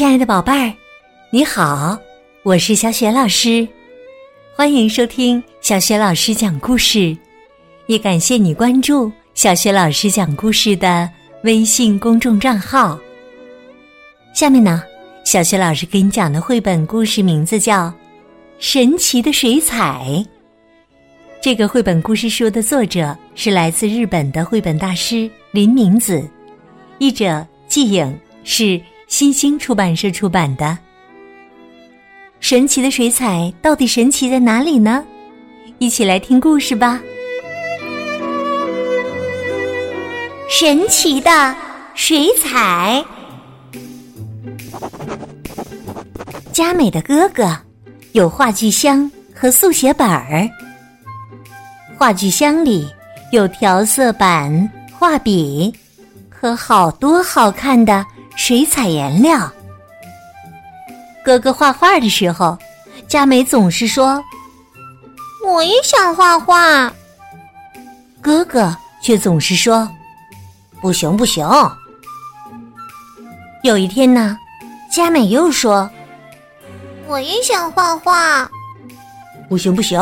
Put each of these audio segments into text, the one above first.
亲爱的宝贝儿，你好，我是小雪老师，欢迎收听小雪老师讲故事，也感谢你关注小雪老师讲故事的微信公众账号。下面呢，小雪老师给你讲的绘本故事名字叫《神奇的水彩》。这个绘本故事书的作者是来自日本的绘本大师林明子，译者季颖，是新星出版社出版的。神奇的水彩到底神奇在哪里呢？一起来听故事吧。神奇的水彩。佳美的哥哥有话剧箱和速写本儿。话剧箱里有调色板、画笔和好多好看的水彩颜料。哥哥画画的时候，佳美总是说：“我也想画画。”哥哥却总是说：“不行不行。”有一天呢，佳美又说：“我也想画画。”“不行不行，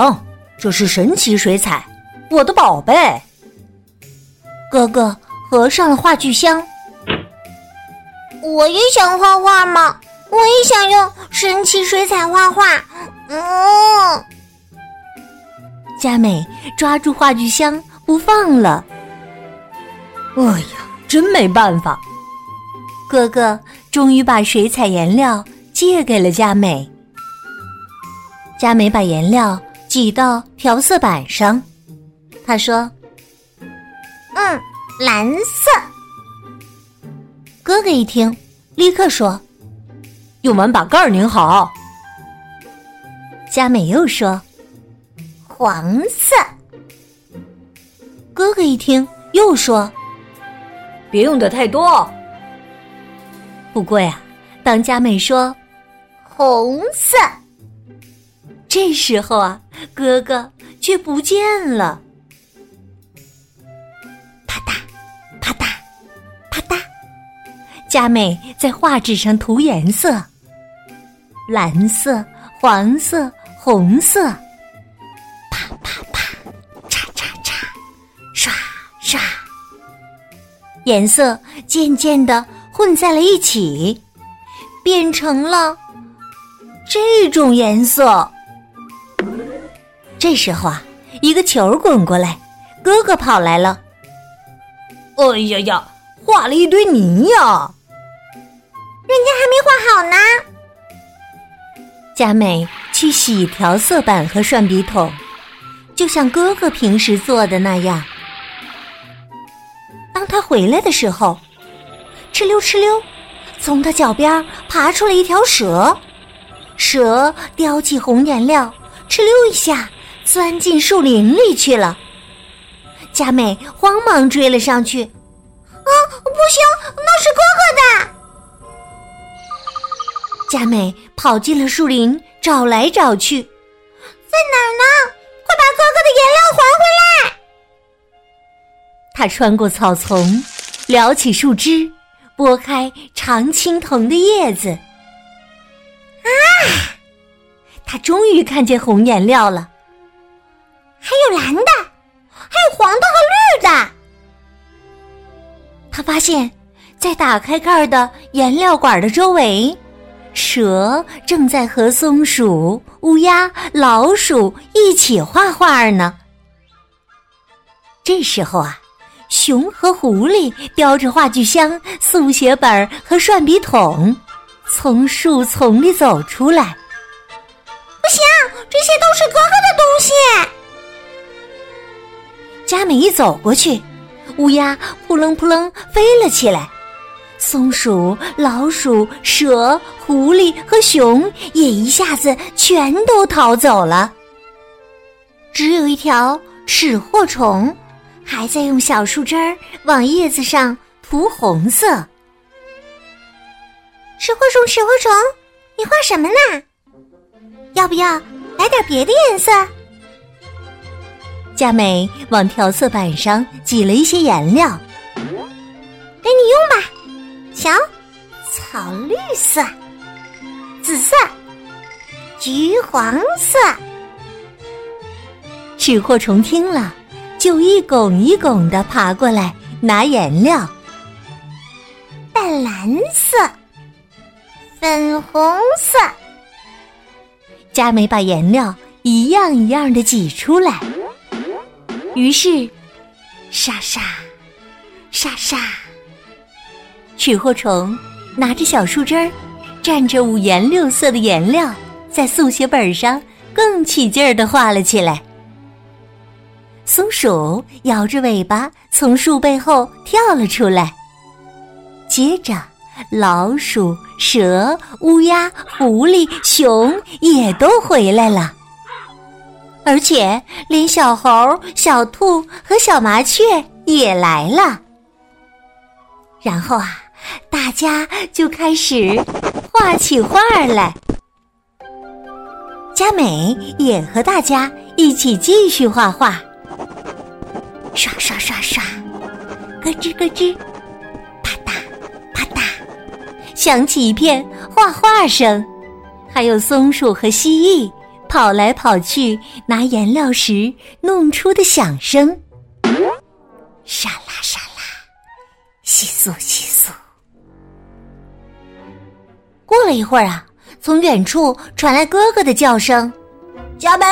这是神奇水彩，我的宝贝。”哥哥合上了话剧箱。我也想画画嘛，我也想用神奇水彩画画。佳美抓住话剧箱不放了。哎呀，真没办法。哥哥终于把水彩颜料借给了佳美。佳美把颜料挤到调色板上，她说：“蓝色。”哥哥一听，立刻说：“用完把盖儿拧好。”佳美又说：“黄色。”哥哥一听，又说：“别用得太多。”不过呀，当佳美说红色，这时候啊，哥哥却不见了。佳美在画纸上涂颜色，蓝色、黄色、红色，啪啪啪，叉叉叉，刷刷，颜色渐渐地混在了一起，变成了这种颜色。这时候啊，一个球滚过来，哥哥跑来了。哎呀呀，画了一堆泥呀！人家还没画好呢。佳美去洗调色板和涮笔筒，就像哥哥平时做的那样。当他回来的时候，哧溜哧溜，从他脚边爬出了一条蛇。蛇叼起红颜料，哧溜一下钻进树林里去了。佳美慌忙追了上去。啊，不行，那是哥哥的。佳美跑进了树林，找来找去，在哪儿呢？快把哥哥的颜料还回来！她穿过草丛，撩起树枝，拨开常青藤的叶子。啊！她终于看见红颜料了，还有蓝的，还有黄的和绿的。她发现，在打开盖的颜料管的周围，蛇正在和松鼠、乌鸦、老鼠一起画画呢。这时候啊，熊和狐狸叼着话剧箱、速写本和涮笔筒，从树丛里走出来。不行，这些都是哥哥的东西。佳美一走过去，乌鸦扑棱扑棱飞了起来。松鼠、老鼠、蛇、狐狸和熊也一下子全都逃走了，只有一条屎祸虫还在用小树枝儿往叶子上涂红色。屎祸虫，屎祸虫，你画什么呢？要不要来点别的颜色？佳美往调色板上挤了一些颜料，给你用吧。瞧，草绿色，紫色、橘黄色。吃货虫听了，就一拱一拱地爬过来拿颜料。淡蓝色、粉红色。佳美把颜料一样一样地挤出来，于是沙沙沙沙，吃货虫拿着小树枝儿，蘸着五颜六色的颜料，在速写本上更起劲儿地画了起来。松鼠摇着尾巴从树背后跳了出来，接着老鼠、蛇、乌鸦、狐狸、熊也都回来了，而且连小猴、小兔和小麻雀也来了。然后啊，大家就开始画起画来。佳美也和大家一起继续画画，刷刷刷刷，咯吱咯吱，啪嗒啪嗒，响起一片画画声，还有松鼠和蜥蜴跑来跑去拿颜料时弄出的响声。沙啦沙啦，窸窣窸窣。过了一会儿啊，从远处传来哥哥的叫声：“佳美！”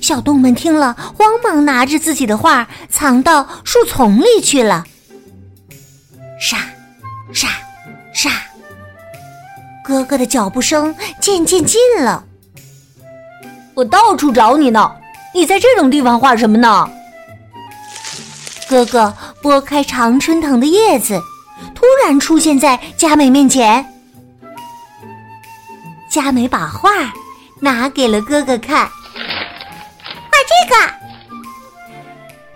小动物们听了，慌忙拿着自己的画藏到树丛里去了。沙沙沙，哥哥的脚步声渐渐近了。我到处找你呢，你在这种地方画什么呢？哥哥拨开常春藤的叶子，突然出现在佳美面前。佳美把画拿给了哥哥看，画这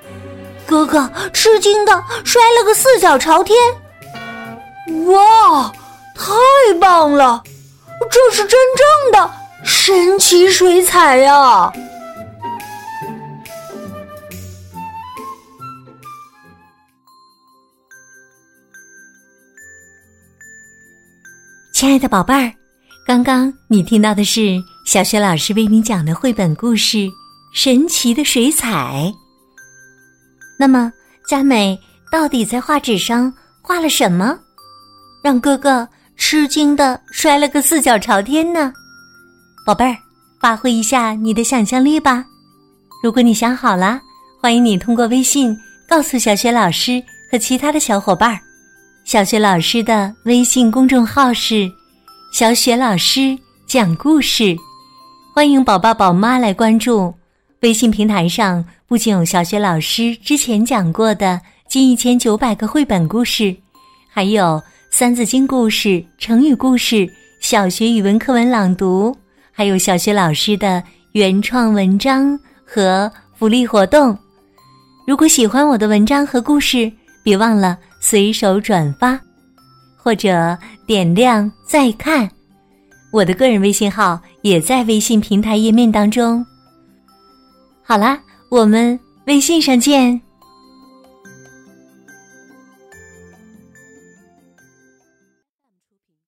个。哥哥吃惊地摔了个四脚朝天。哇，太棒了，这是真正的神奇水彩呀！亲爱的宝贝儿，刚刚你听到的是小雪老师为你讲的绘本故事《神奇的水彩》。那么，佳美到底在画纸上画了什么，让哥哥吃惊地摔了个四脚朝天呢？宝贝儿，发挥一下你的想象力吧。如果你想好了，欢迎你通过微信告诉小雪老师和其他的小伙伴儿。小雪老师的微信公众号是“小雪老师讲故事”，欢迎宝爸宝妈来关注。微信平台上不仅有小雪老师之前讲过的近1900个绘本故事，还有三字经故事、成语故事、小学语文课文朗读，还有小雪老师的原创文章和福利活动。如果喜欢我的文章和故事，别忘了随手转发或者点亮再看。我的个人微信号也在微信平台页面当中。好啦，我们微信上见。